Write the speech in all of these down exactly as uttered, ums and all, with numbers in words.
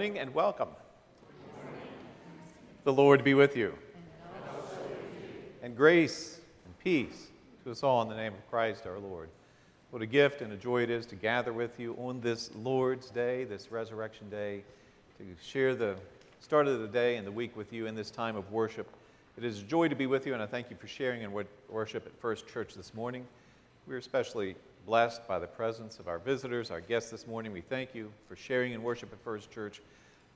Good morning and welcome. The Lord be with you. And also with you. And grace and peace to us all in the name of Christ our Lord. What a gift and a joy it is to gather with you on this Lord's Day, this Resurrection Day, to share the start of the day and the week with you in this time of worship. It is a joy to be with you, and I thank you for sharing in worship at First Church this morning. We're especially blessed by the presence of our visitors, our guests this morning. We thank you for sharing in worship at First Church.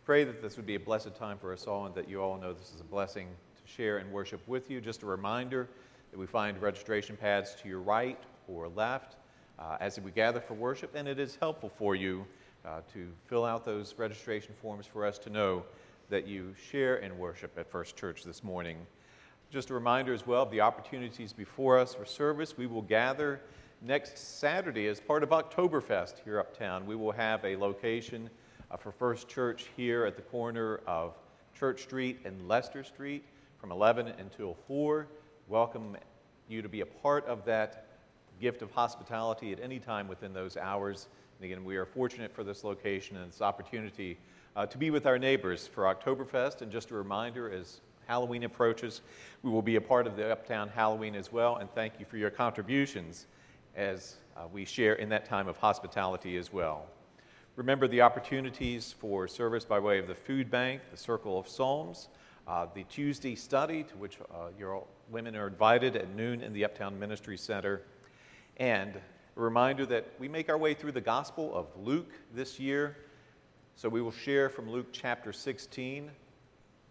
Pray that this would be a blessed time for us all and that you all know this is a blessing to share in worship with you. Just a reminder that we find registration pads to your right or left uh, as we gather for worship, and it is helpful for you uh, to fill out those registration forms for us to know that you share in worship at First Church this morning. Just a reminder as well of the opportunities before us for service. We will gather next Saturday as part of Oktoberfest here uptown. We will have a location uh, for First Church here at the corner of Church Street and Lester Street from eleven until four. Welcome you to be a part of that gift of hospitality at any time within those hours. And again, we are fortunate for this location and this opportunity uh, to be with our neighbors for Oktoberfest. And just a reminder, as Halloween approaches, we will be a part of the Uptown Halloween as well, and thank you for your contributions as uh, we share in that time of hospitality as well. Remember the opportunities for service by way of the food bank, the Circle of Psalms, uh, the Tuesday study to which uh, your women are invited at noon in the Uptown Ministry Center, and a reminder that we make our way through the Gospel of Luke this year, so we will share from Luke chapter sixteen,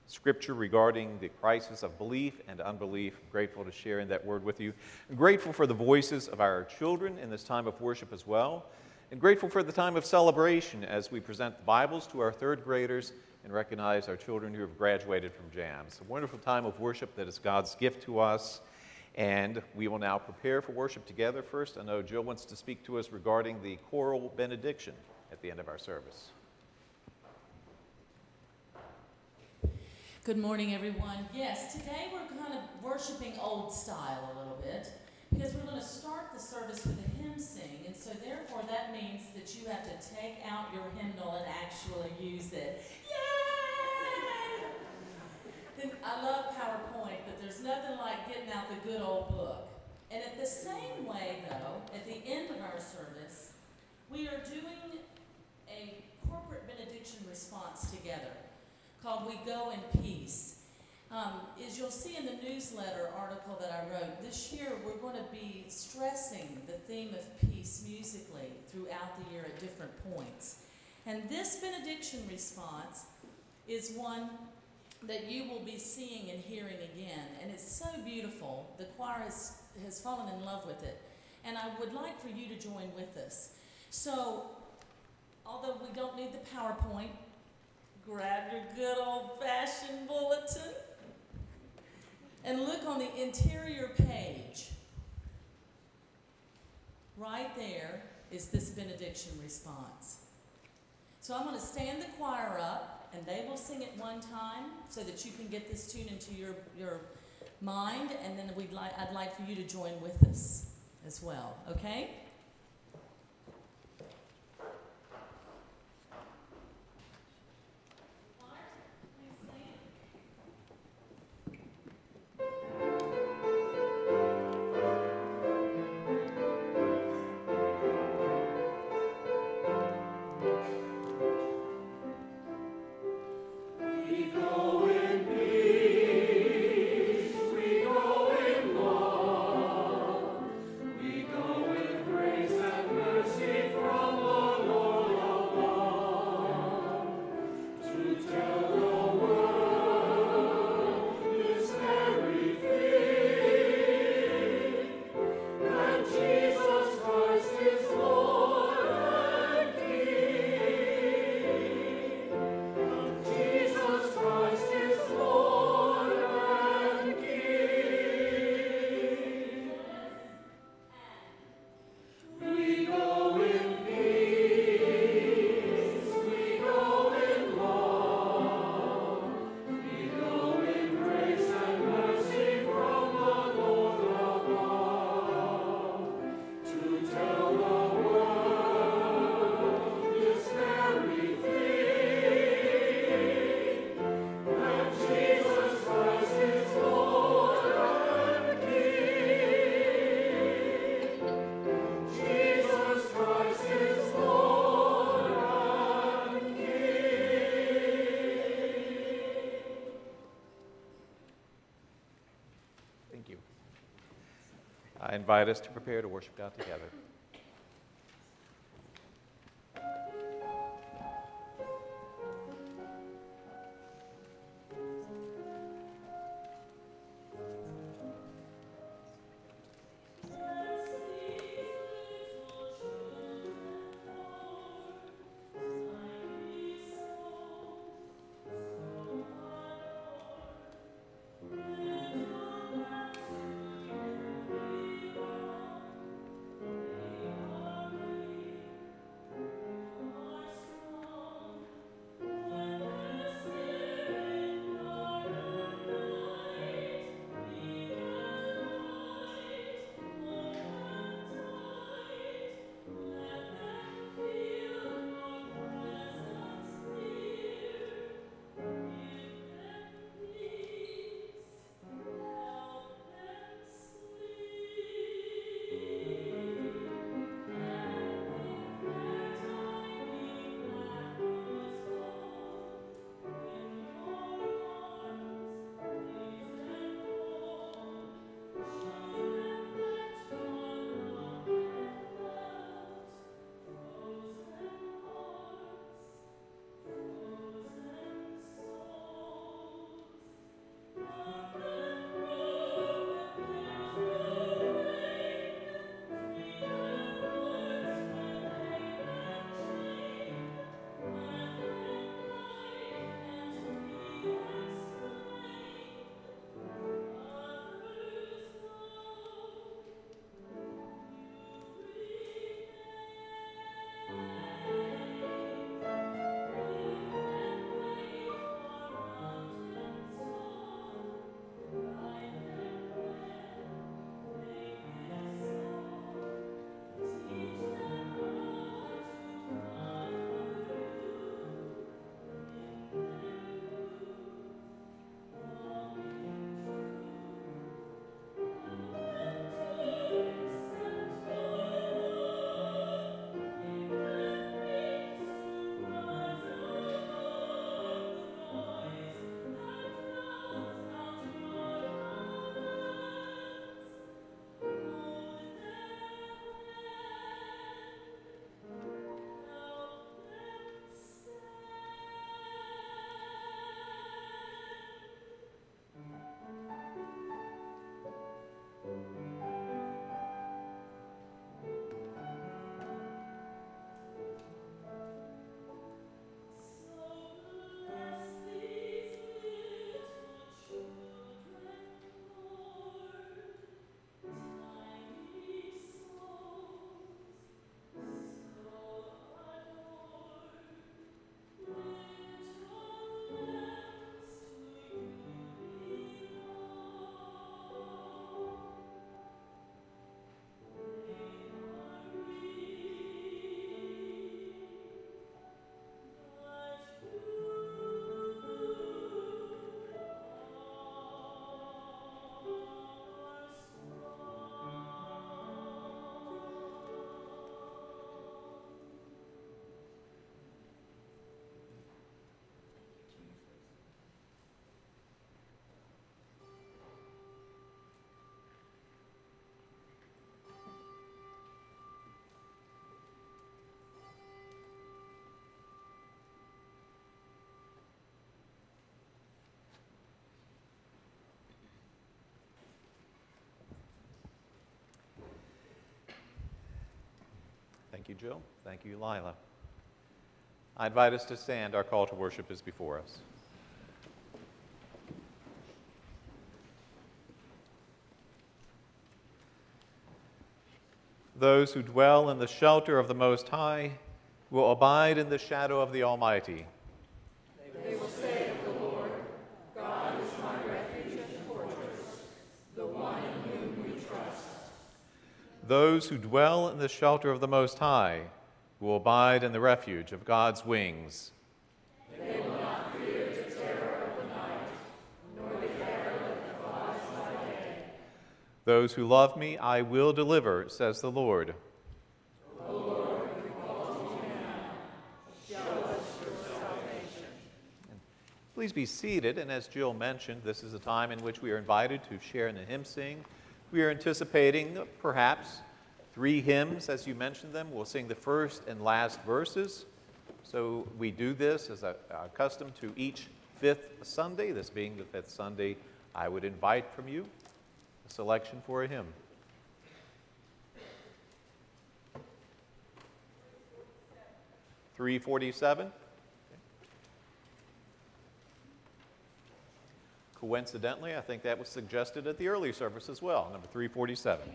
Scripture regarding the crisis of belief and unbelief. I'm grateful to share in that word with you. I'm grateful for the voices of our children in this time of worship as well, and grateful for the time of celebration as we present the Bibles to our third graders and recognize our children who have graduated from J A M. It's a wonderful time of worship that is God's gift to us, and we will now prepare for worship together. First, I know Jill wants to speak to us regarding the choral benediction at the end of our service. Good morning, everyone. Yes, today we're kind of worshiping old style a little bit because we're going to start the service with a hymn sing, and so therefore that means that you have to take out your hymnal and actually use it. Yay! I love PowerPoint, but there's nothing like getting out the good old book. And at the same way, though, at the end of our service, we are doing a corporate benediction response together, called We Go in Peace. Um, as you'll see in the newsletter article that I wrote, this year we're going to be stressing the theme of peace musically throughout the year at different points. And this benediction response is one that you will be seeing and hearing again. And it's so beautiful. The choir has, has fallen in love with it. And I would like for you to join with us. So, although we don't need the PowerPoint, grab your good old-fashioned bulletin and look on the interior page. Right there is this benediction response. So I'm going to stand the choir up, and they will sing it one time so that you can get this tune into your, your mind, and then we'd li- I'd like for you to join with us as well, okay? Great. I invite us to prepare to worship God together. Thank you, Jill. Thank you, Lila. I invite us to stand. Our call to worship is before us. Those who dwell in the shelter of the Most High will abide in the shadow of the Almighty. They will say of the Lord, God is my refuge and fortress, the one in whom we trust. Those who dwell in the shelter of the Most High will abide in the refuge of God's wings. They will not fear the terror of the night, nor the arrow that flies by day. Those who love me, I will deliver, says the Lord. O Lord, who calls me now, show us your salvation. Please be seated, and as Jill mentioned, this is a time in which we are invited to share in the hymn sing. We are anticipating perhaps three hymns, as you mentioned them. We'll sing the first and last verses. So we do this as a, a custom to each fifth Sunday. This being the fifth Sunday, I would invite from you a selection for a hymn. three forty-seven. Okay. Coincidentally, I think that was suggested at the early service as well, number three forty-seven.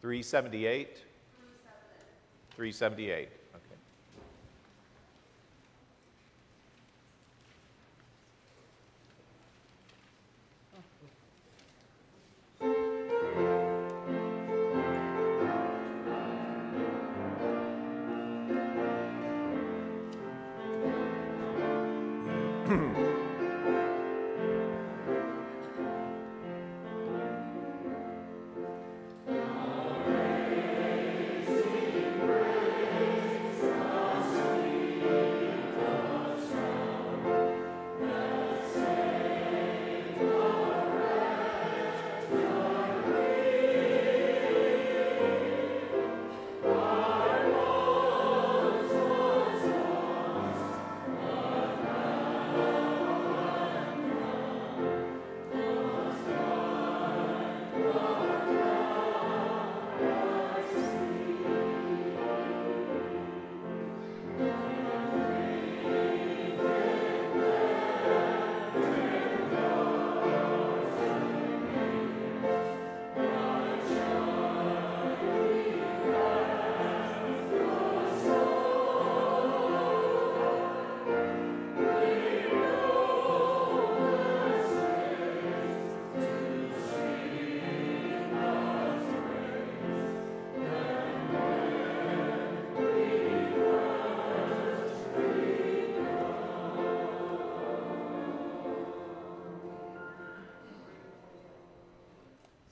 three seventy-eight? three seventy-eight. Okay.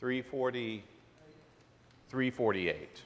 three forty, three forty-eight.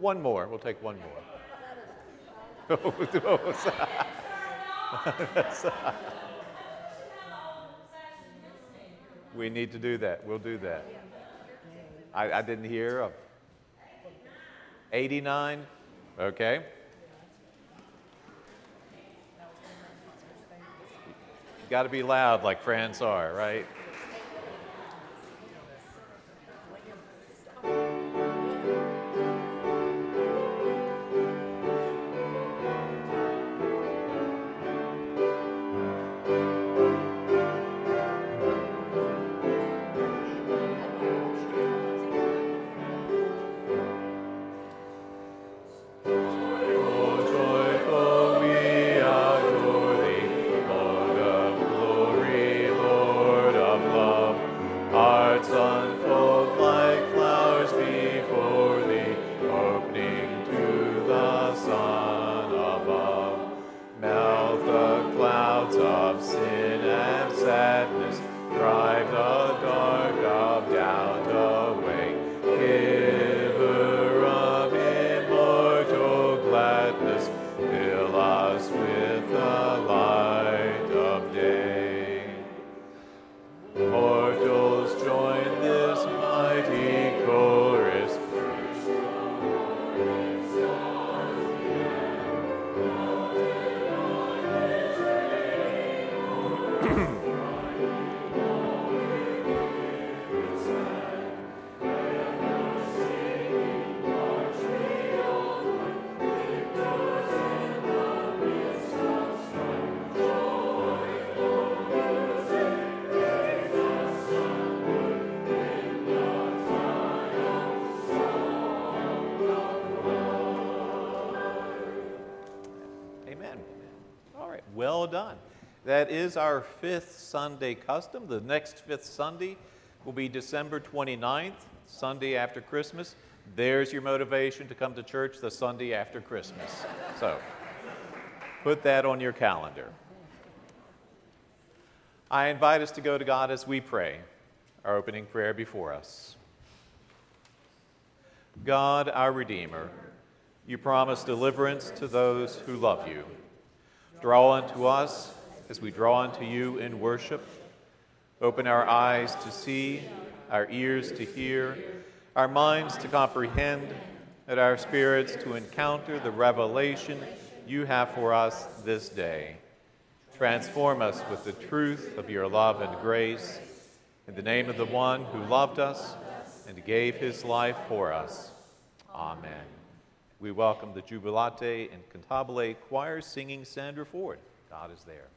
One more. We'll take one more. We need to do that. We'll do that. I, I didn't hear. eighty-nine. Okay. Got to be loud like France are, right? That is our fifth Sunday custom. The next fifth Sunday will be December twenty-ninth, Sunday after Christmas. There's your motivation to come to church the Sunday after Christmas. So put that on your calendar. I invite us to go to God as we pray, our opening prayer before us. God, our Redeemer, you promise deliverance to those who love you. Draw unto us as we draw unto you in worship. Open our eyes to see, our ears to hear, our minds to comprehend, and our spirits to encounter the revelation you have for us this day. Transform us with the truth of your love and grace. In the name of the one who loved us and gave his life for us. Amen. We welcome the Jubilate and Cantabile choir singing Sandra Ford. God is there.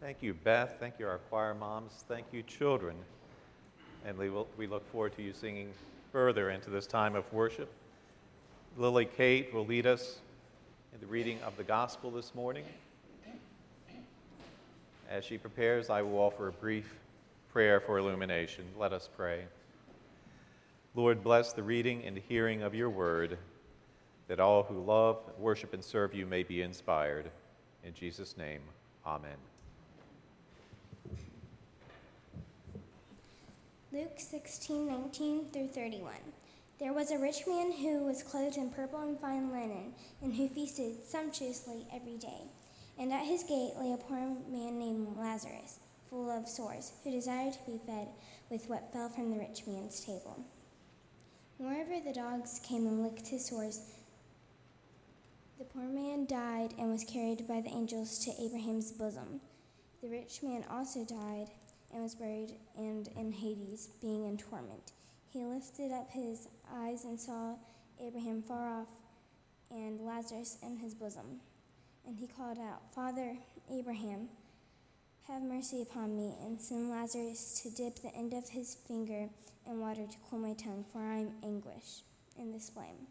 Thank you, Beth. Thank you, our choir moms. Thank you, children. And we, will, we look forward to you singing further into this time of worship. Lily Kate will lead us in the reading of the gospel this morning. As she prepares, I will offer a brief prayer for illumination. Let us pray. Lord, bless the reading and hearing of your word, that all who love, worship, and serve you may be inspired. In Jesus' name, amen. Luke sixteen nineteen through thirty-one. There was a rich man who was clothed in purple and fine linen, and who feasted sumptuously every day. And at his gate lay a poor man named Lazarus, full of sores, who desired to be fed with what fell from the rich man's table. Moreover, the dogs came and licked his sores. The poor man died and was carried by the angels to Abraham's bosom. The rich man also died and was buried and in Hades, being in torment. He lifted up his eyes and saw Abraham far off and Lazarus in his bosom. And he called out, "Father Abraham, Have mercy upon me, and send Lazarus to dip the end of his finger in water to cool my tongue, for I am anguish in this flame.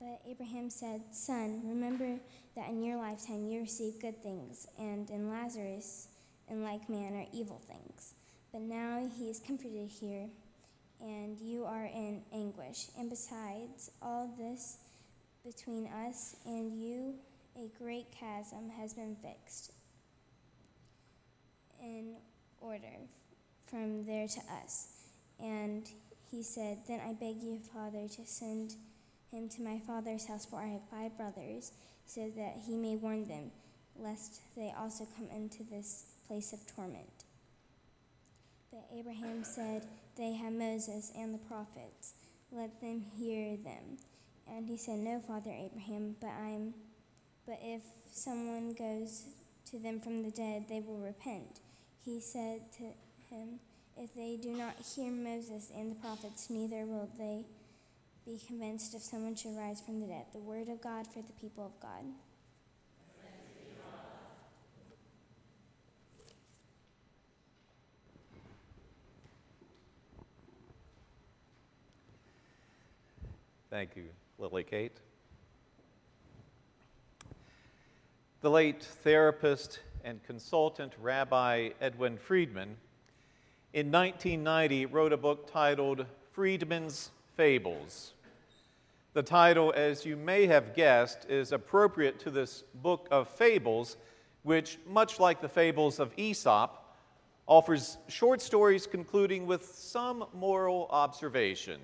But Abraham said, Son, remember that in your lifetime you received good things, and in Lazarus, in like manner, evil things. But now he is comforted here, and you are in anguish. And besides all this, between us and you, a great chasm has been fixed in order from there to us. And he said, Then I beg you, Father, to send him to my father's house, for I have five brothers, so that he may warn them, lest they also come into this place of torment. But Abraham said, They have Moses and the prophets. Let them hear them. And he said, No, Father Abraham, but I'm, but if someone goes to them from the dead, they will repent. He said to him, If they do not hear Moses and the prophets, neither will they be convinced if someone should rise from the dead. The word of God for the people of God. Thank you, Lily Kate. The late therapist and consultant Rabbi Edwin Friedman in nineteen ninety wrote a book titled Friedman's Fables. The title, as you may have guessed, is appropriate to this book of fables, which, much like the fables of Aesop, offers short stories concluding with some moral observation.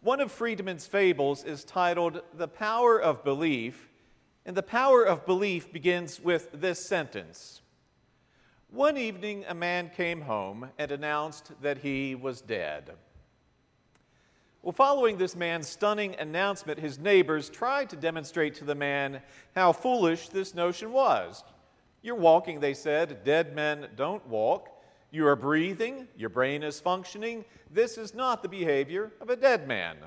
One of Friedman's fables is titled The Power of Belief, and the power of belief begins with this sentence. One evening, a man came home and announced that he was dead. Well, following this man's stunning announcement, his neighbors tried to demonstrate to the man how foolish this notion was. You're walking, they said. Dead men don't walk. You are breathing. Your brain is functioning. This is not the behavior of a dead man.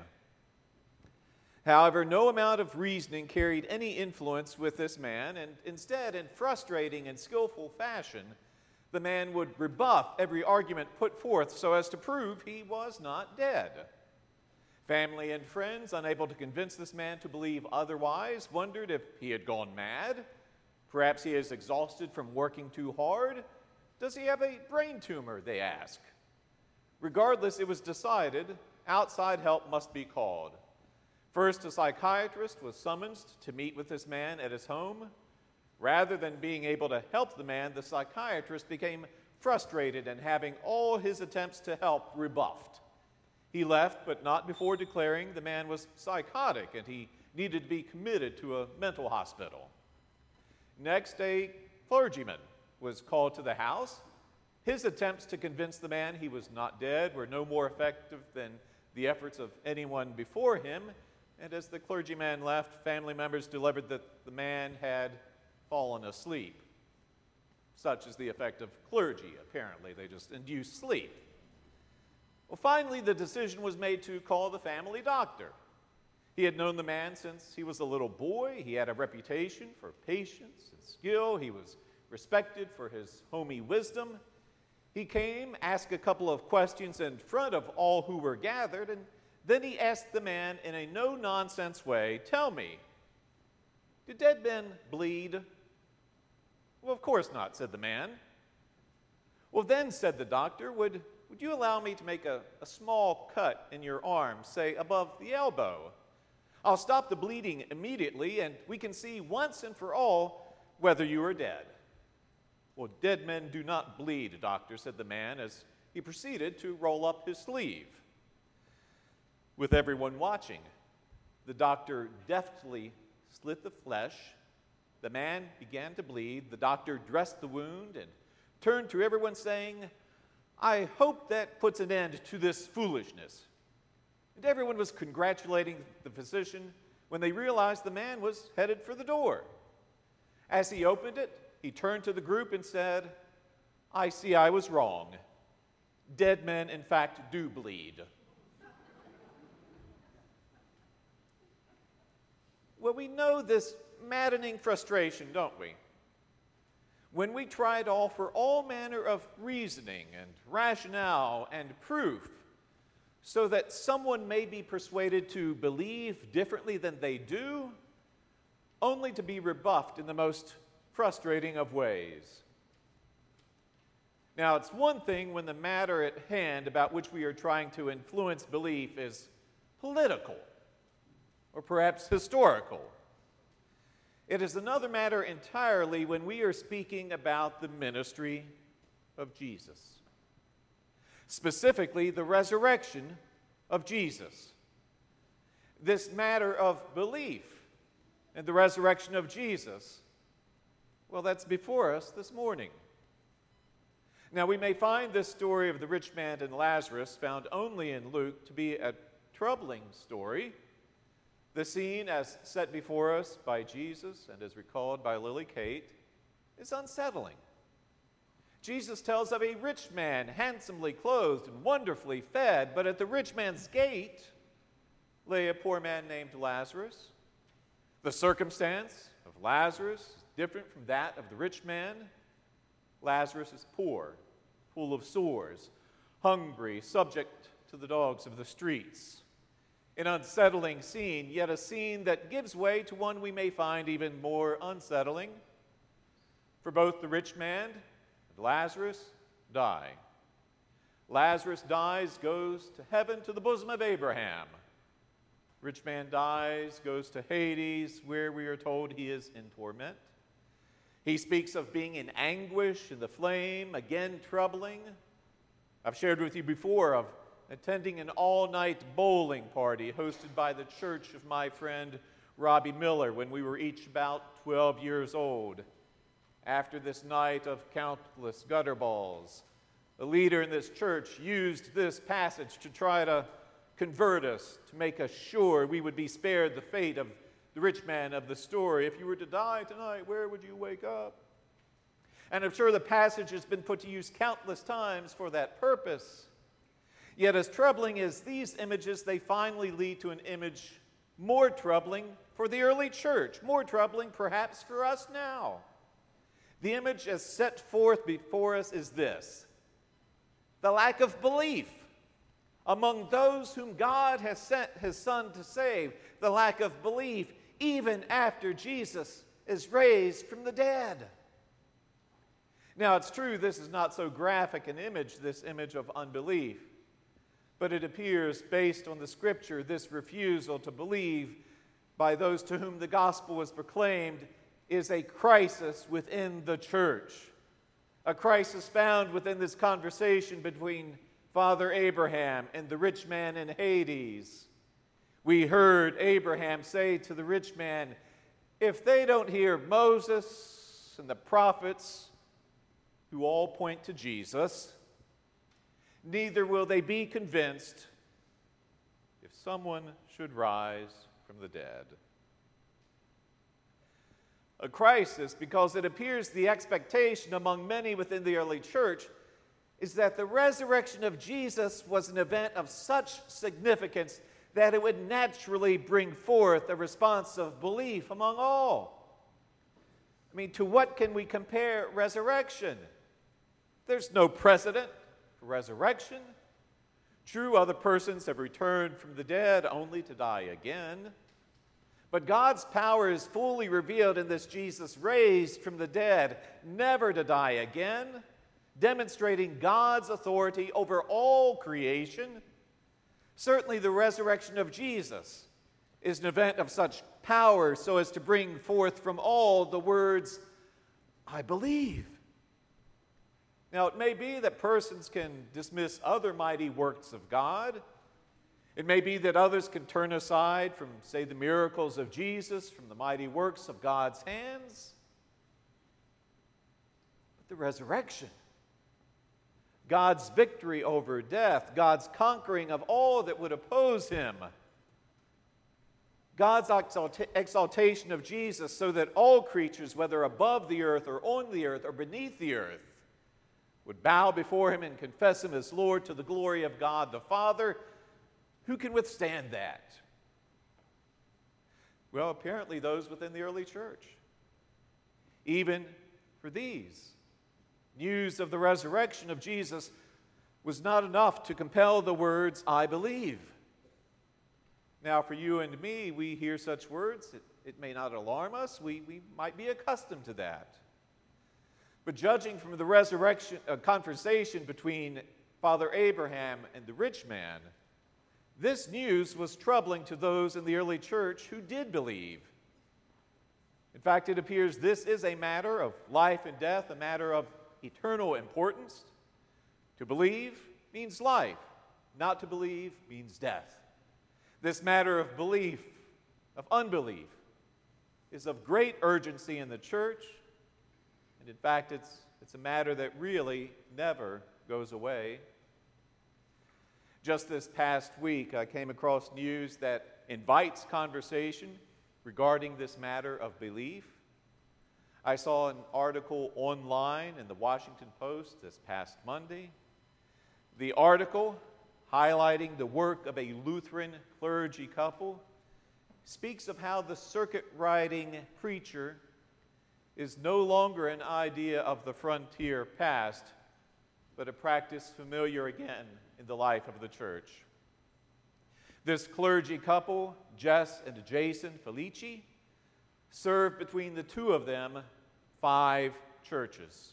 However, no amount of reasoning carried any influence with this man, and instead, in frustrating and skillful fashion, the man would rebuff every argument put forth so as to prove he was not dead. Family and friends, unable to convince this man to believe otherwise, wondered if he had gone mad. Perhaps he is exhausted from working too hard. Does he have a brain tumor, they ask. Regardless, it was decided outside help must be called. First, a psychiatrist was summoned to meet with this man at his home. Rather than being able to help the man, the psychiatrist became frustrated and having all his attempts to help rebuffed. He left, but not before declaring the man was psychotic and he needed to be committed to a mental hospital. Next, a clergyman was called to the house. His attempts to convince the man he was not dead were no more effective than the efforts of anyone before him. And as the clergyman left, family members delivered that the man had fallen asleep. Such is the effect of clergy, apparently. They just induce sleep. Well, finally, the decision was made to call the family doctor. He had known the man since he was a little boy. He had a reputation for patience and skill. He was respected for his homey wisdom. He came, asked a couple of questions in front of all who were gathered, and then he asked the man in a no-nonsense way, Tell me, do dead men bleed? Well, of course not, said the man. Well, then, said the doctor, would, would you allow me to make a, a small cut in your arm, say, above the elbow? I'll stop the bleeding immediately, and we can see once and for all whether you are dead. Well, dead men do not bleed, doctor, said the man, as he proceeded to roll up his sleeve. With everyone watching, the doctor deftly slit the flesh. The man began to bleed. The doctor dressed the wound and turned to everyone saying, I hope that puts an end to this foolishness. And everyone was congratulating the physician when they realized the man was headed for the door. As he opened it, he turned to the group and said, I see I was wrong. Dead men, in fact, do bleed. Well, we know this maddening frustration, don't we? when we try to offer all manner of reasoning and rationale and proof so that someone may be persuaded to believe differently than they do, only to be rebuffed in the most frustrating of ways. Now, it's one thing when the matter at hand about which we are trying to influence belief is political or perhaps historical. It is another matter entirely when we are speaking about the ministry of Jesus, specifically the resurrection of Jesus. This matter of belief and the resurrection of Jesus, well, that's before us this morning. Now, we may find this story of the rich man and Lazarus, found only in Luke, to be a troubling story. The scene, as set before us by Jesus and as recalled by Lily Kate, is unsettling. Jesus tells of a rich man, handsomely clothed and wonderfully fed, but at the rich man's gate lay a poor man named Lazarus. The circumstance of Lazarus is different from that of the rich man. Lazarus is poor, full of sores, hungry, subject to the dogs of the streets. An unsettling scene, yet a scene that gives way to one we may find even more unsettling. For both the rich man and Lazarus die. Lazarus dies, goes to heaven, to the bosom of Abraham. The rich man dies, goes to Hades, where we are told he is in torment. He speaks of being in anguish in the flame, again troubling. I've shared with you before of attending an all-night bowling party hosted by the church of my friend Robbie Miller when we were each about twelve years old. After this night of countless gutter balls, the leader in this church used this passage to try to convert us, to make us sure we would be spared the fate of the rich man of the story. If you were to die tonight, where would you wake up? And I'm sure the passage has been put to use countless times for that purpose. Yet as troubling as these images, they finally lead to an image more troubling for the early church, more troubling perhaps for us now. The image as set forth before us is this: the lack of belief among those whom God has sent his Son to save, the lack of belief even after Jesus is raised from the dead. Now, it's true this is not so graphic an image, this image of unbelief, but it appears, based on the Scripture, this refusal to believe by those to whom the gospel was proclaimed is a crisis within the church, a crisis found within this conversation between Father Abraham and the rich man in Hades. We heard Abraham say to the rich man, if they don't hear Moses and the prophets, who all point to Jesus, neither will they be convinced if someone should rise from the dead. A crisis because it appears the expectation among many within the early church is that the resurrection of Jesus was an event of such significance that it would naturally bring forth a response of belief among all. I mean, to what can we compare resurrection? There's no precedent for resurrection. True, other persons have returned from the dead only to die again. But God's power is fully revealed in this Jesus raised from the dead, never to die again, demonstrating God's authority over all creation. Certainly the resurrection of Jesus is an event of such power so as to bring forth from all the words, I believe. Now, it may be that persons can dismiss other mighty works of God. It may be that others can turn aside from, say, the miracles of Jesus, from the mighty works of God's hands. But the resurrection, God's victory over death, God's conquering of all that would oppose him, God's exalta- exaltation of Jesus so that all creatures, whether above the earth or on the earth or beneath the earth, would bow before him and confess him as Lord to the glory of God the Father. Who can withstand that? Well, apparently those within the early church. Even for these. News of the resurrection of Jesus was not enough to compel the words, I believe. Now, for you and me, we hear such words. It, it may not alarm us. We, we might be accustomed to that. But judging from the resurrection uh, conversation between Father Abraham and the rich man, this news was troubling to those in the early church who did believe. In fact, it appears this is a matter of life and death, a matter of eternal importance. To believe means life. Not to believe means death. This matter of belief, of unbelief, is of great urgency in the church. And in fact, it's, it's a matter that really never goes away. Just this past week, I came across news that invites conversation regarding this matter of belief. I saw an article online in the Washington Post this past Monday. The article, highlighting the work of a Lutheran clergy couple, speaks of how the circuit-riding preacher is no longer an idea of the frontier past, but a practice familiar again in the life of the church. This clergy couple, Jess and Jason Felici, served between the two of them five churches.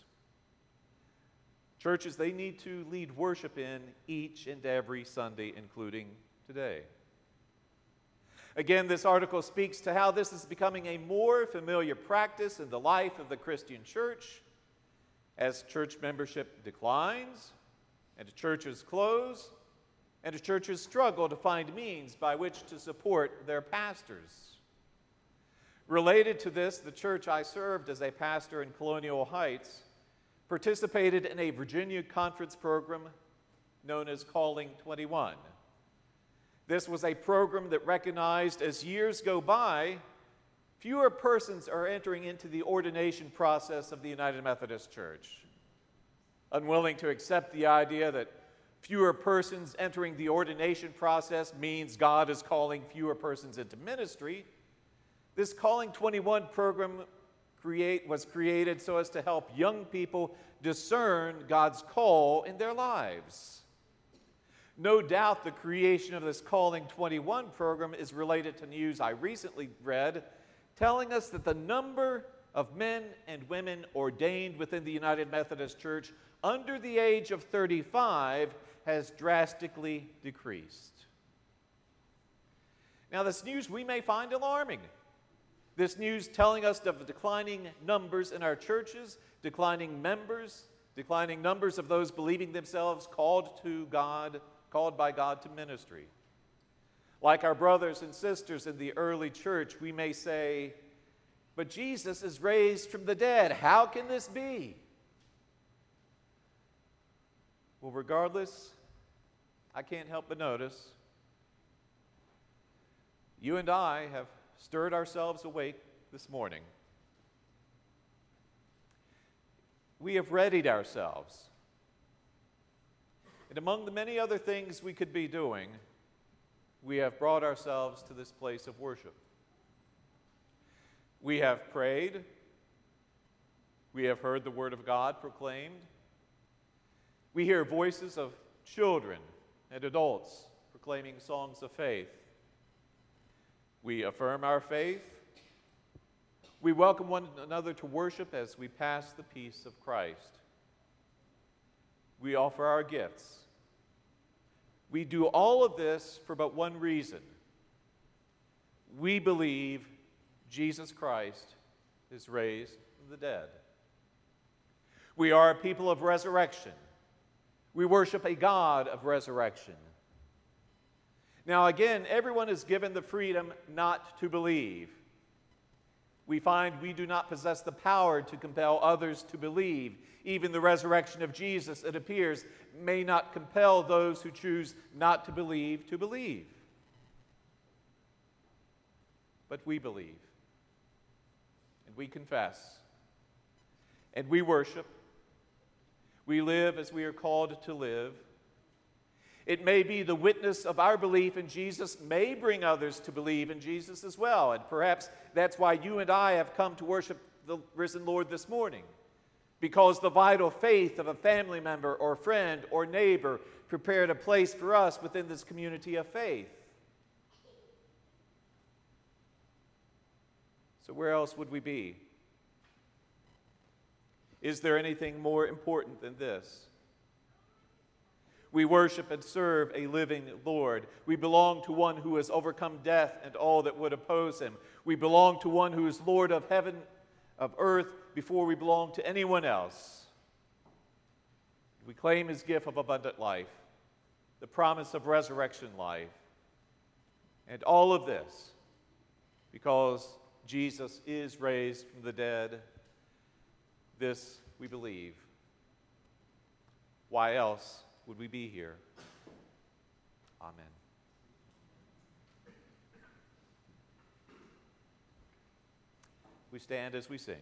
Churches they need to lead worship in each and every Sunday, including today. Again, this article speaks to how this is becoming a more familiar practice in the life of the Christian church as church membership declines, and churches close, and churches struggle to find means by which to support their pastors. Related to this, the church I served as a pastor in Colonial Heights participated in a Virginia conference program known as Calling twenty-one. This was a program that recognized as years go by, fewer persons are entering into the ordination process of the United Methodist Church. Unwilling to accept the idea that fewer persons entering the ordination process means God is calling fewer persons into ministry, this Calling twenty-one program create, was created so as to help young people discern God's call in their lives. No doubt the creation of this Calling twenty-one program is related to news I recently read telling us that the number of men and women ordained within the United Methodist Church under the age of thirty-five has drastically decreased. Now, this news we may find alarming. This news telling us of declining numbers in our churches, declining members, declining numbers of those believing themselves called to God, called by God to ministry. Like our brothers and sisters in the early church, we may say, but Jesus is raised from the dead. How can this be? Well, regardless, I can't help but notice you and I have stirred ourselves awake this morning. We have readied ourselves. And among the many other things we could be doing, we have brought ourselves to this place of worship. We have prayed. We have heard the word of God proclaimed. We hear voices of children and adults proclaiming songs of faith. We affirm our faith. We welcome one another to worship as we pass the peace of Christ. We offer our gifts. We do all of this for but one reason. We believe Jesus Christ is raised from the dead. We are a people of resurrection. We worship a God of resurrection. Now again, everyone is given the freedom not to believe. We find we do not possess the power to compel others to believe. Even the resurrection of Jesus, it appears, may not compel those who choose not to believe to believe. But we believe, and we confess, and we worship. We live as we are called to live. It may be the witness of our belief in Jesus may bring others to believe in Jesus as well. And perhaps that's why you and I have come to worship the risen Lord this morning. because the vital faith of a family member or friend or neighbor prepared a place for us within this community of faith. So where else would we be? Is there anything more important than this? We worship and serve a living Lord. We belong to one who has overcome death and all that would oppose him. We belong to one who is Lord of heaven, of earth, before we belong to anyone else. We claim his gift of abundant life, the promise of resurrection life, and all of this because Jesus is raised from the dead. This we believe. Why else would we be here? Amen. We stand as we sing.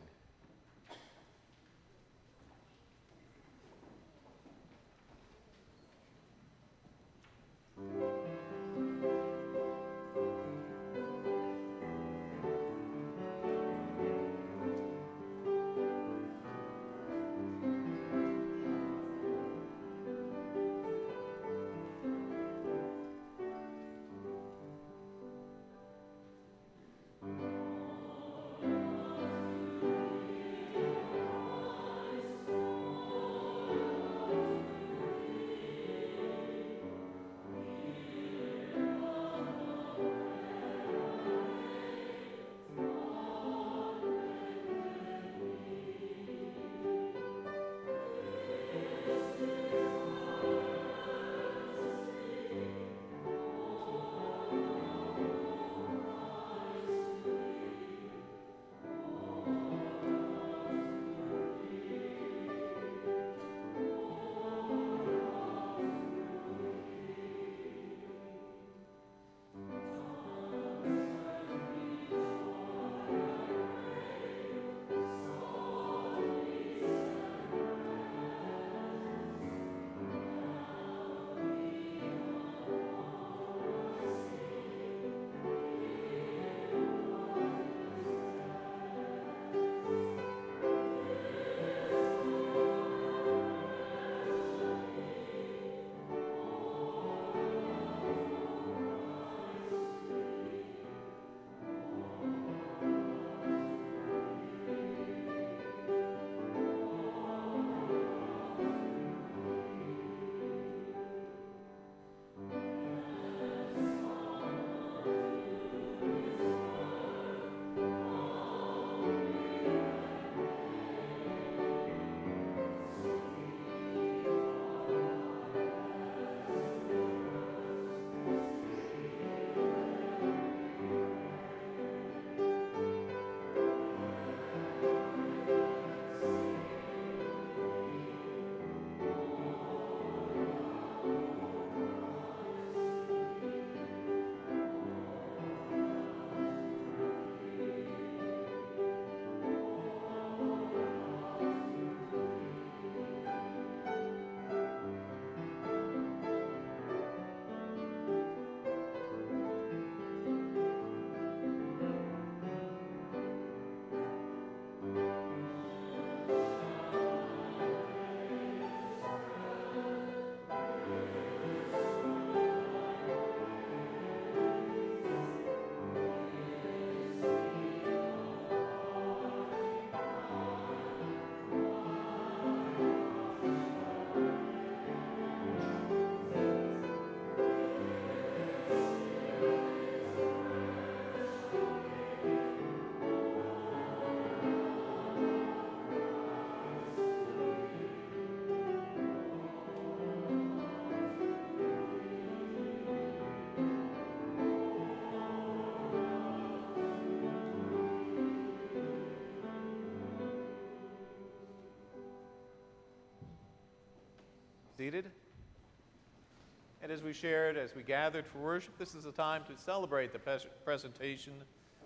And as we shared, as we gathered for worship, this is a time to celebrate the pres- presentation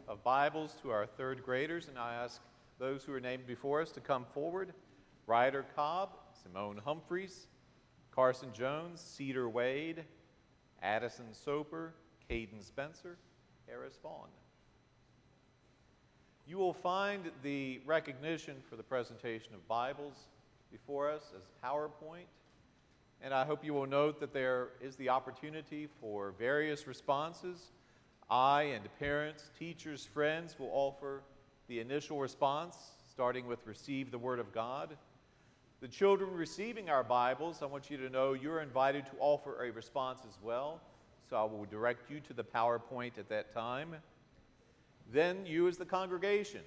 of Bibles to our third graders, and I ask those who are named before us to come forward. Ryder Cobb, Simone Humphreys, Carson Jones, Cedar Wade, Addison Soper, Caden Spencer, Harris Vaughn. You will find the recognition for the presentation of Bibles before us as PowerPoint. And I hope you will note that there is the opportunity for various responses. I and parents, teachers, friends will offer the initial response, starting with receive the Word of God. The children receiving our Bibles, I want you to know you're invited to offer a response as well. So I will direct you to the PowerPoint at that time. Then you as the congregation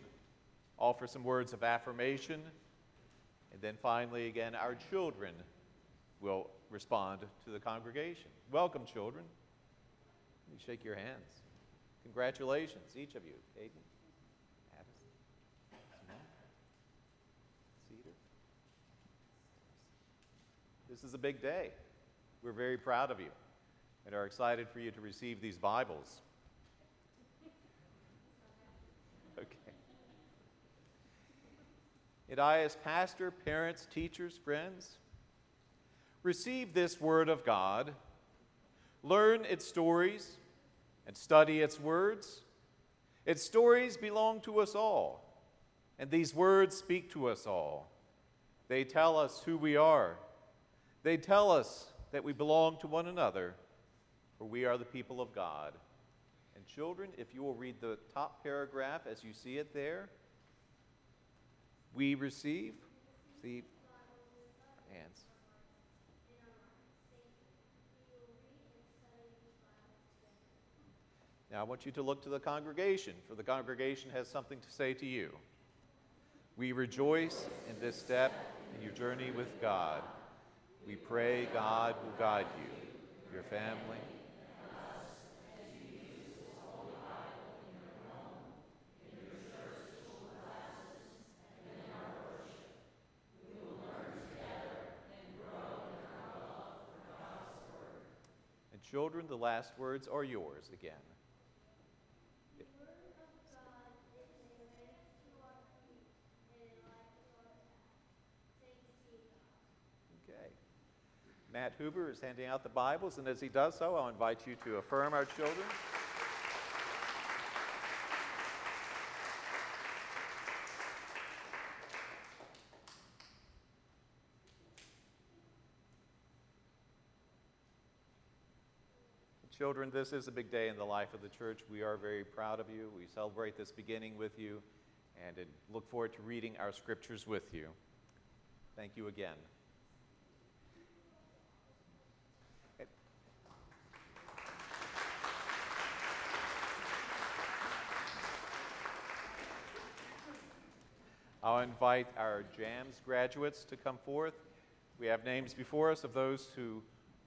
offer some words of affirmation. And then finally, again, our children will respond to the congregation. Welcome, children. Let me shake your hands. Congratulations, each of you. Aiden, Addison, Cedar. This is a big day. We're very proud of you and are excited for you to receive these Bibles. And I, as pastor, parents, teachers, friends, receive this Word of God, learn its stories, and study its words. Its stories belong to us all, and these words speak to us all. They tell us who we are. They tell us that we belong to one another, for we are the people of God. And children, if you will read the top paragraph as you see it there, we receive the hands. Now I want you to look to the congregation, for the congregation has something to say to you. We rejoice in this step in your journey with God. We pray God will guide you, your family. Children, the last words are yours again. Okay. Matt Hoover is handing out the Bibles, and as he does so, I'll invite you to affirm our children. Children, this is a big day in the life of the church. We are very proud of you. We celebrate this beginning with you and look forward to reading our scriptures with you. Thank you again. I'll invite our JAMS graduates to come forth. We have names before us of those who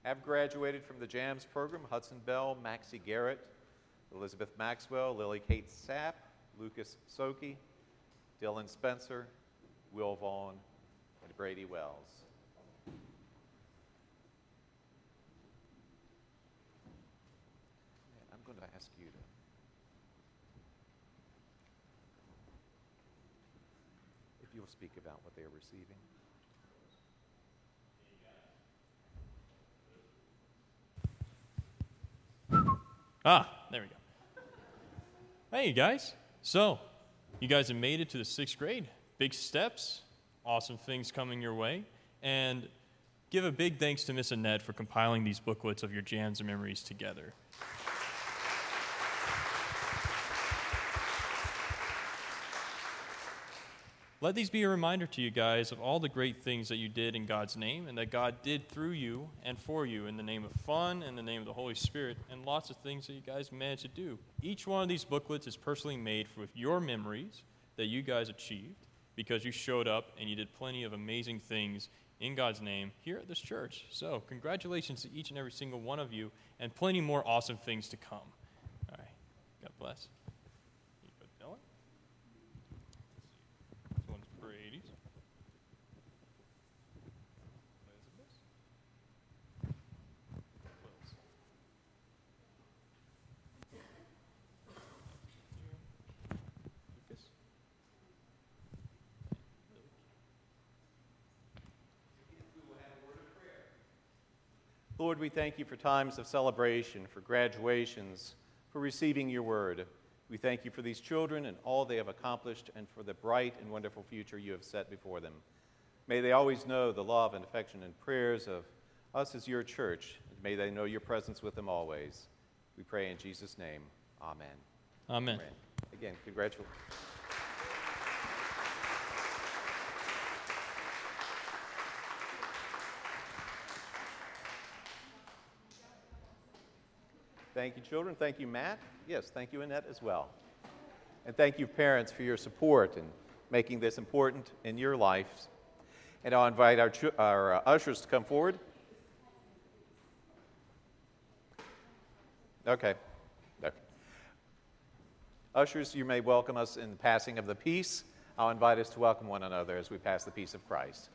have graduated from the JAMS program: Hudson Bell, Maxie Garrett, Elizabeth Maxwell, Lily Kate Sapp, Lucas Soke, Dylan Spencer, Will Vaughn, and Brady Wells. I'm going to ask you to. If you'll speak about what they are receiving. Ah, there we go. Hey, you guys. So, you guys have made it to the sixth grade. Big steps, awesome things coming your way. And give a big thanks to Miss Annette for compiling these booklets of your jams and memories together. Let these be a reminder to you guys of all the great things that you did in God's name and that God did through you and for you in the name of fun, in the name of the Holy Spirit, and lots of things that you guys managed to do. Each one of these booklets is personally made with your memories that you guys achieved because you showed up and you did plenty of amazing things in God's name here at this church. So congratulations to each and every single one of you and plenty more awesome things to come. All right. God bless. Lord, we thank you for times of celebration, for graduations, for receiving your word. We thank you for these children and all they have accomplished, and for the bright and wonderful future you have set before them. May they always know the love and affection and prayers of us as your church. And may they know your presence with them always. We pray in Jesus' name. Amen. Amen. Amen. Again, congratulations. Thank you, children. Thank you, Matt. Yes, thank you, Annette, as well. And thank you, parents, for your support and making this important in your lives. And I'll invite our, our uh, ushers to come forward. Okay. okay. Ushers, you may welcome us in the passing of the peace. I'll invite us to welcome one another as we pass the peace of Christ.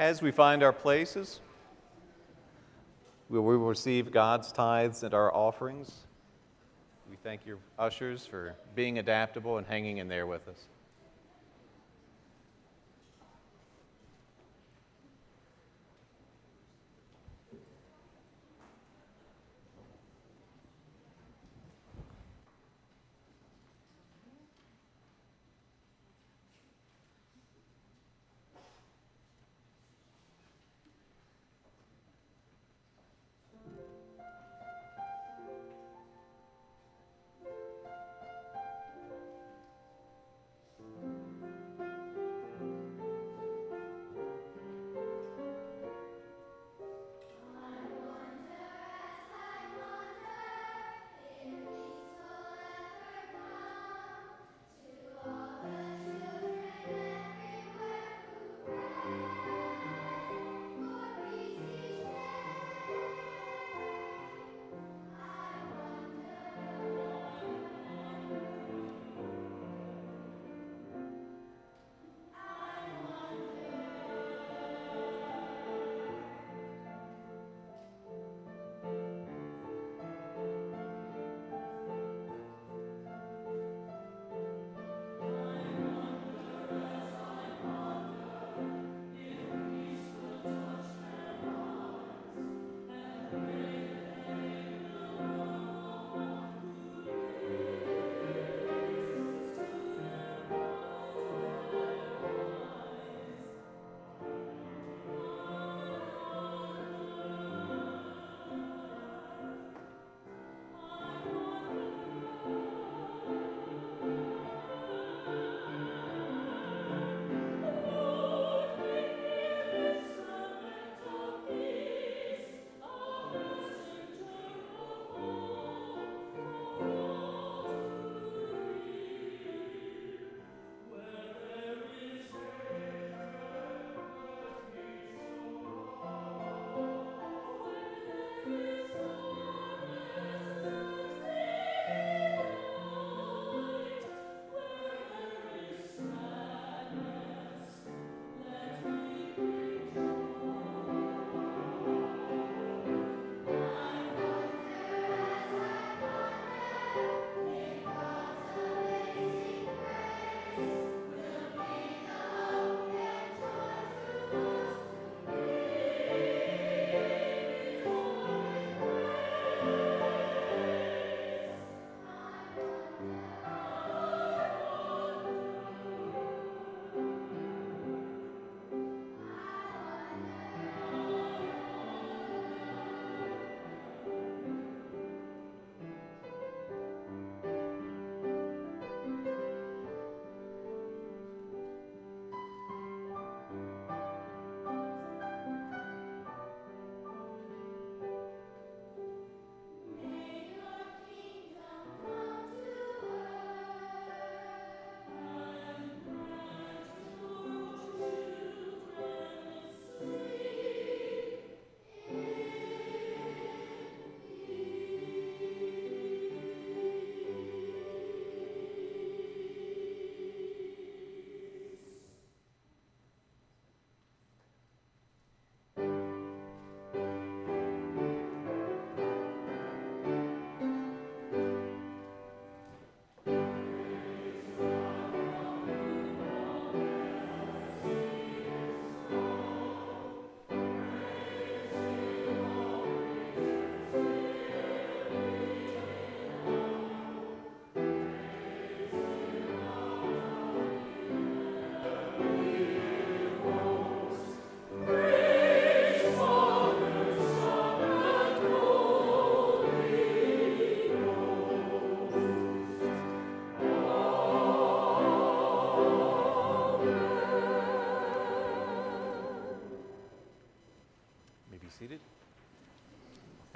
As we find our places, we will receive God's tithes and our offerings. We thank your ushers for being adaptable and hanging in there with us.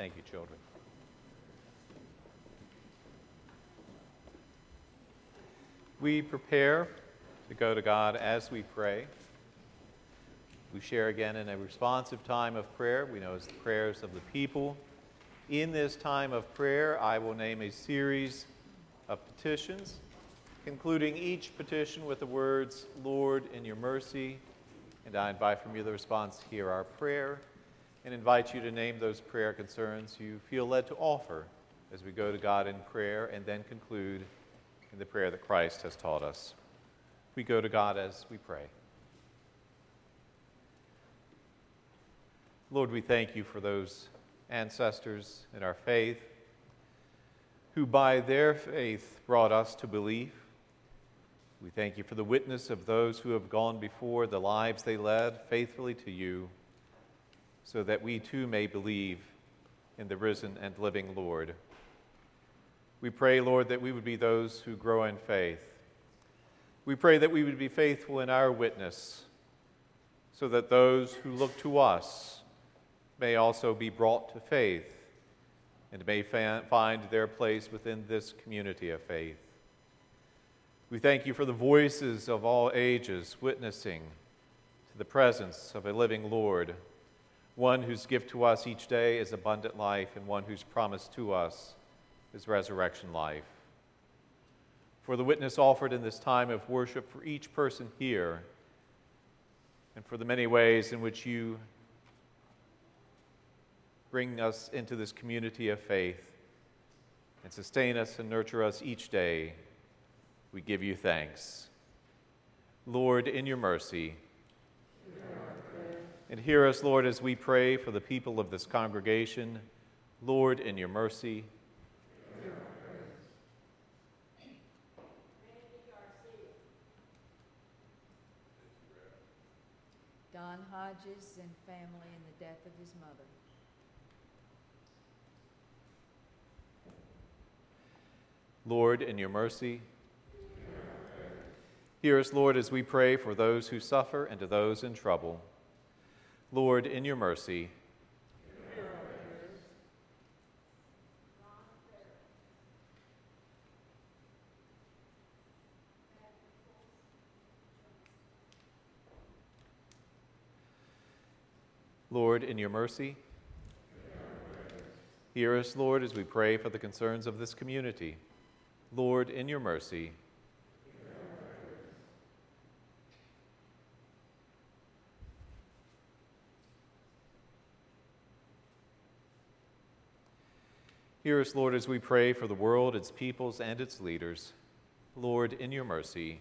Thank you, children. We prepare to go to God as we pray. We share again in a responsive time of prayer. We know it's the prayers of the people. In this time of prayer, I will name a series of petitions, concluding each petition with the words, Lord, in your mercy. And I invite from you the response, hear our prayer, and invite you to name those prayer concerns you feel led to offer as we go to God in prayer and then conclude in the prayer that Christ has taught us. We go to God as we pray. Lord, we thank you for those ancestors in our faith who by their faith brought us to belief. We thank you for the witness of those who have gone before, the lives they led faithfully to you, so that we too may believe in the risen and living Lord. We pray, Lord, that we would be those who grow in faith. We pray that we would be faithful in our witness, so that those who look to us may also be brought to faith and may fa- find their place within this community of faith. We thank you for the voices of all ages witnessing to the presence of a living Lord, one whose gift to us each day is abundant life and one whose promise to us is resurrection life. For the witness offered in this time of worship for each person here, and for the many ways in which you bring us into this community of faith and sustain us and nurture us each day, we give you thanks. Lord, in your mercy, hear our prayer. And hear us, Lord, as we pray for the people of this congregation. Lord, in your mercy, hear our prayer. Don Hodges and family and the death of his mother. Lord, in your mercy, hear us, Lord, as we pray for those who suffer and to those in trouble. Lord, in your mercy, hear our prayers. Lord, in your mercy, hear us, Lord, as we pray for the concerns of this community. Lord, in your mercy. Hear us, Lord, as we pray for the world, its peoples, and its leaders. Lord, in your mercy.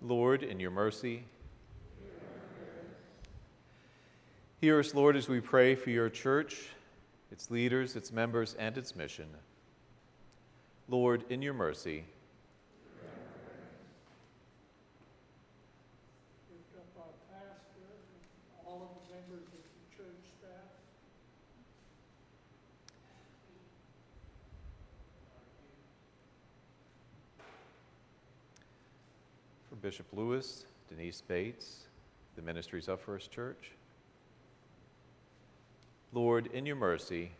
Lord, in your mercy. Hear us, Lord, as we pray for your church, its leaders, its members, and its mission. Lord, in your mercy. Lift up our pastor and all of the members of the church staff. For Bishop Lewis, Denise Bates, the ministries of First Church. Lord, in your mercy.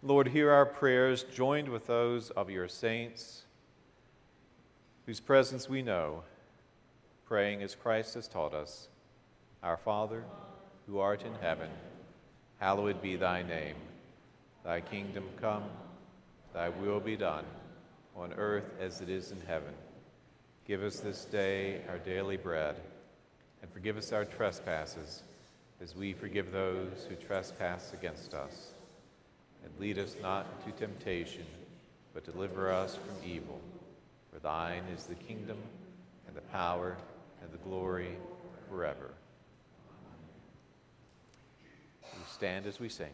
Lord, hear our prayers, joined with those of your saints, whose presence we know, praying as Christ has taught us. Our Father, who art in heaven, hallowed be thy name. Thy kingdom come, thy will be done, on earth as it is in heaven. Give us this day our daily bread, and forgive us our trespasses, as we forgive those who trespass against us. And lead us not into temptation, but deliver us from evil. For thine is the kingdom, and the power, and the glory, forever. We stand as we sing.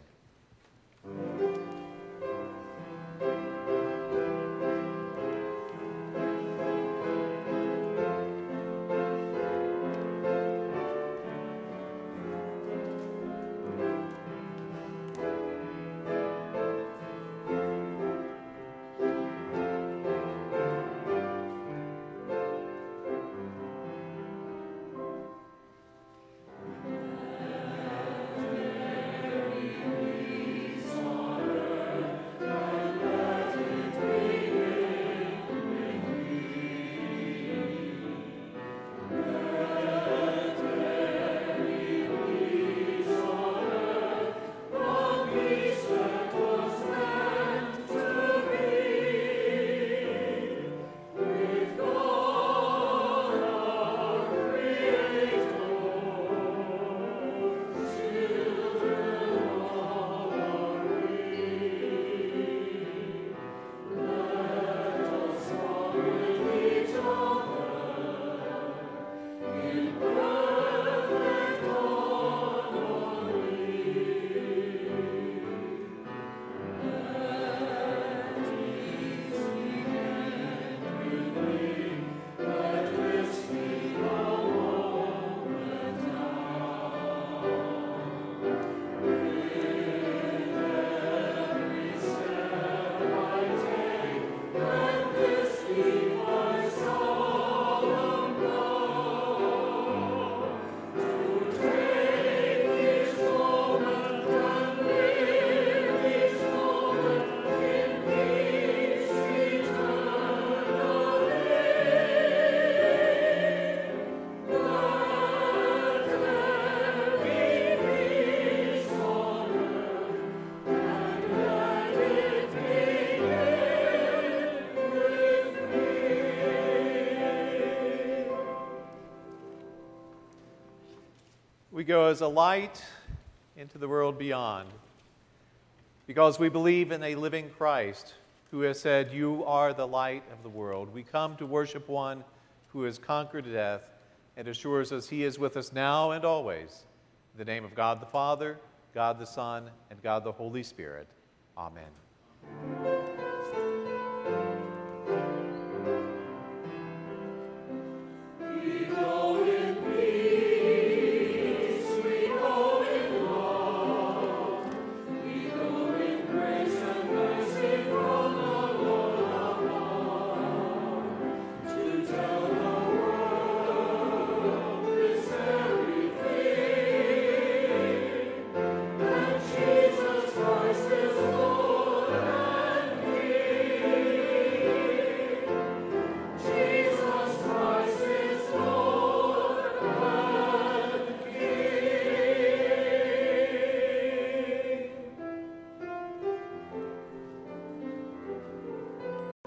we go as a light into the world beyond, because we believe in a living Christ who has said, "You are the light of the world." We come to worship one who has conquered death and assures us he is with us now and always. In the name of God the Father, God the Son, and God the Holy Spirit. Amen.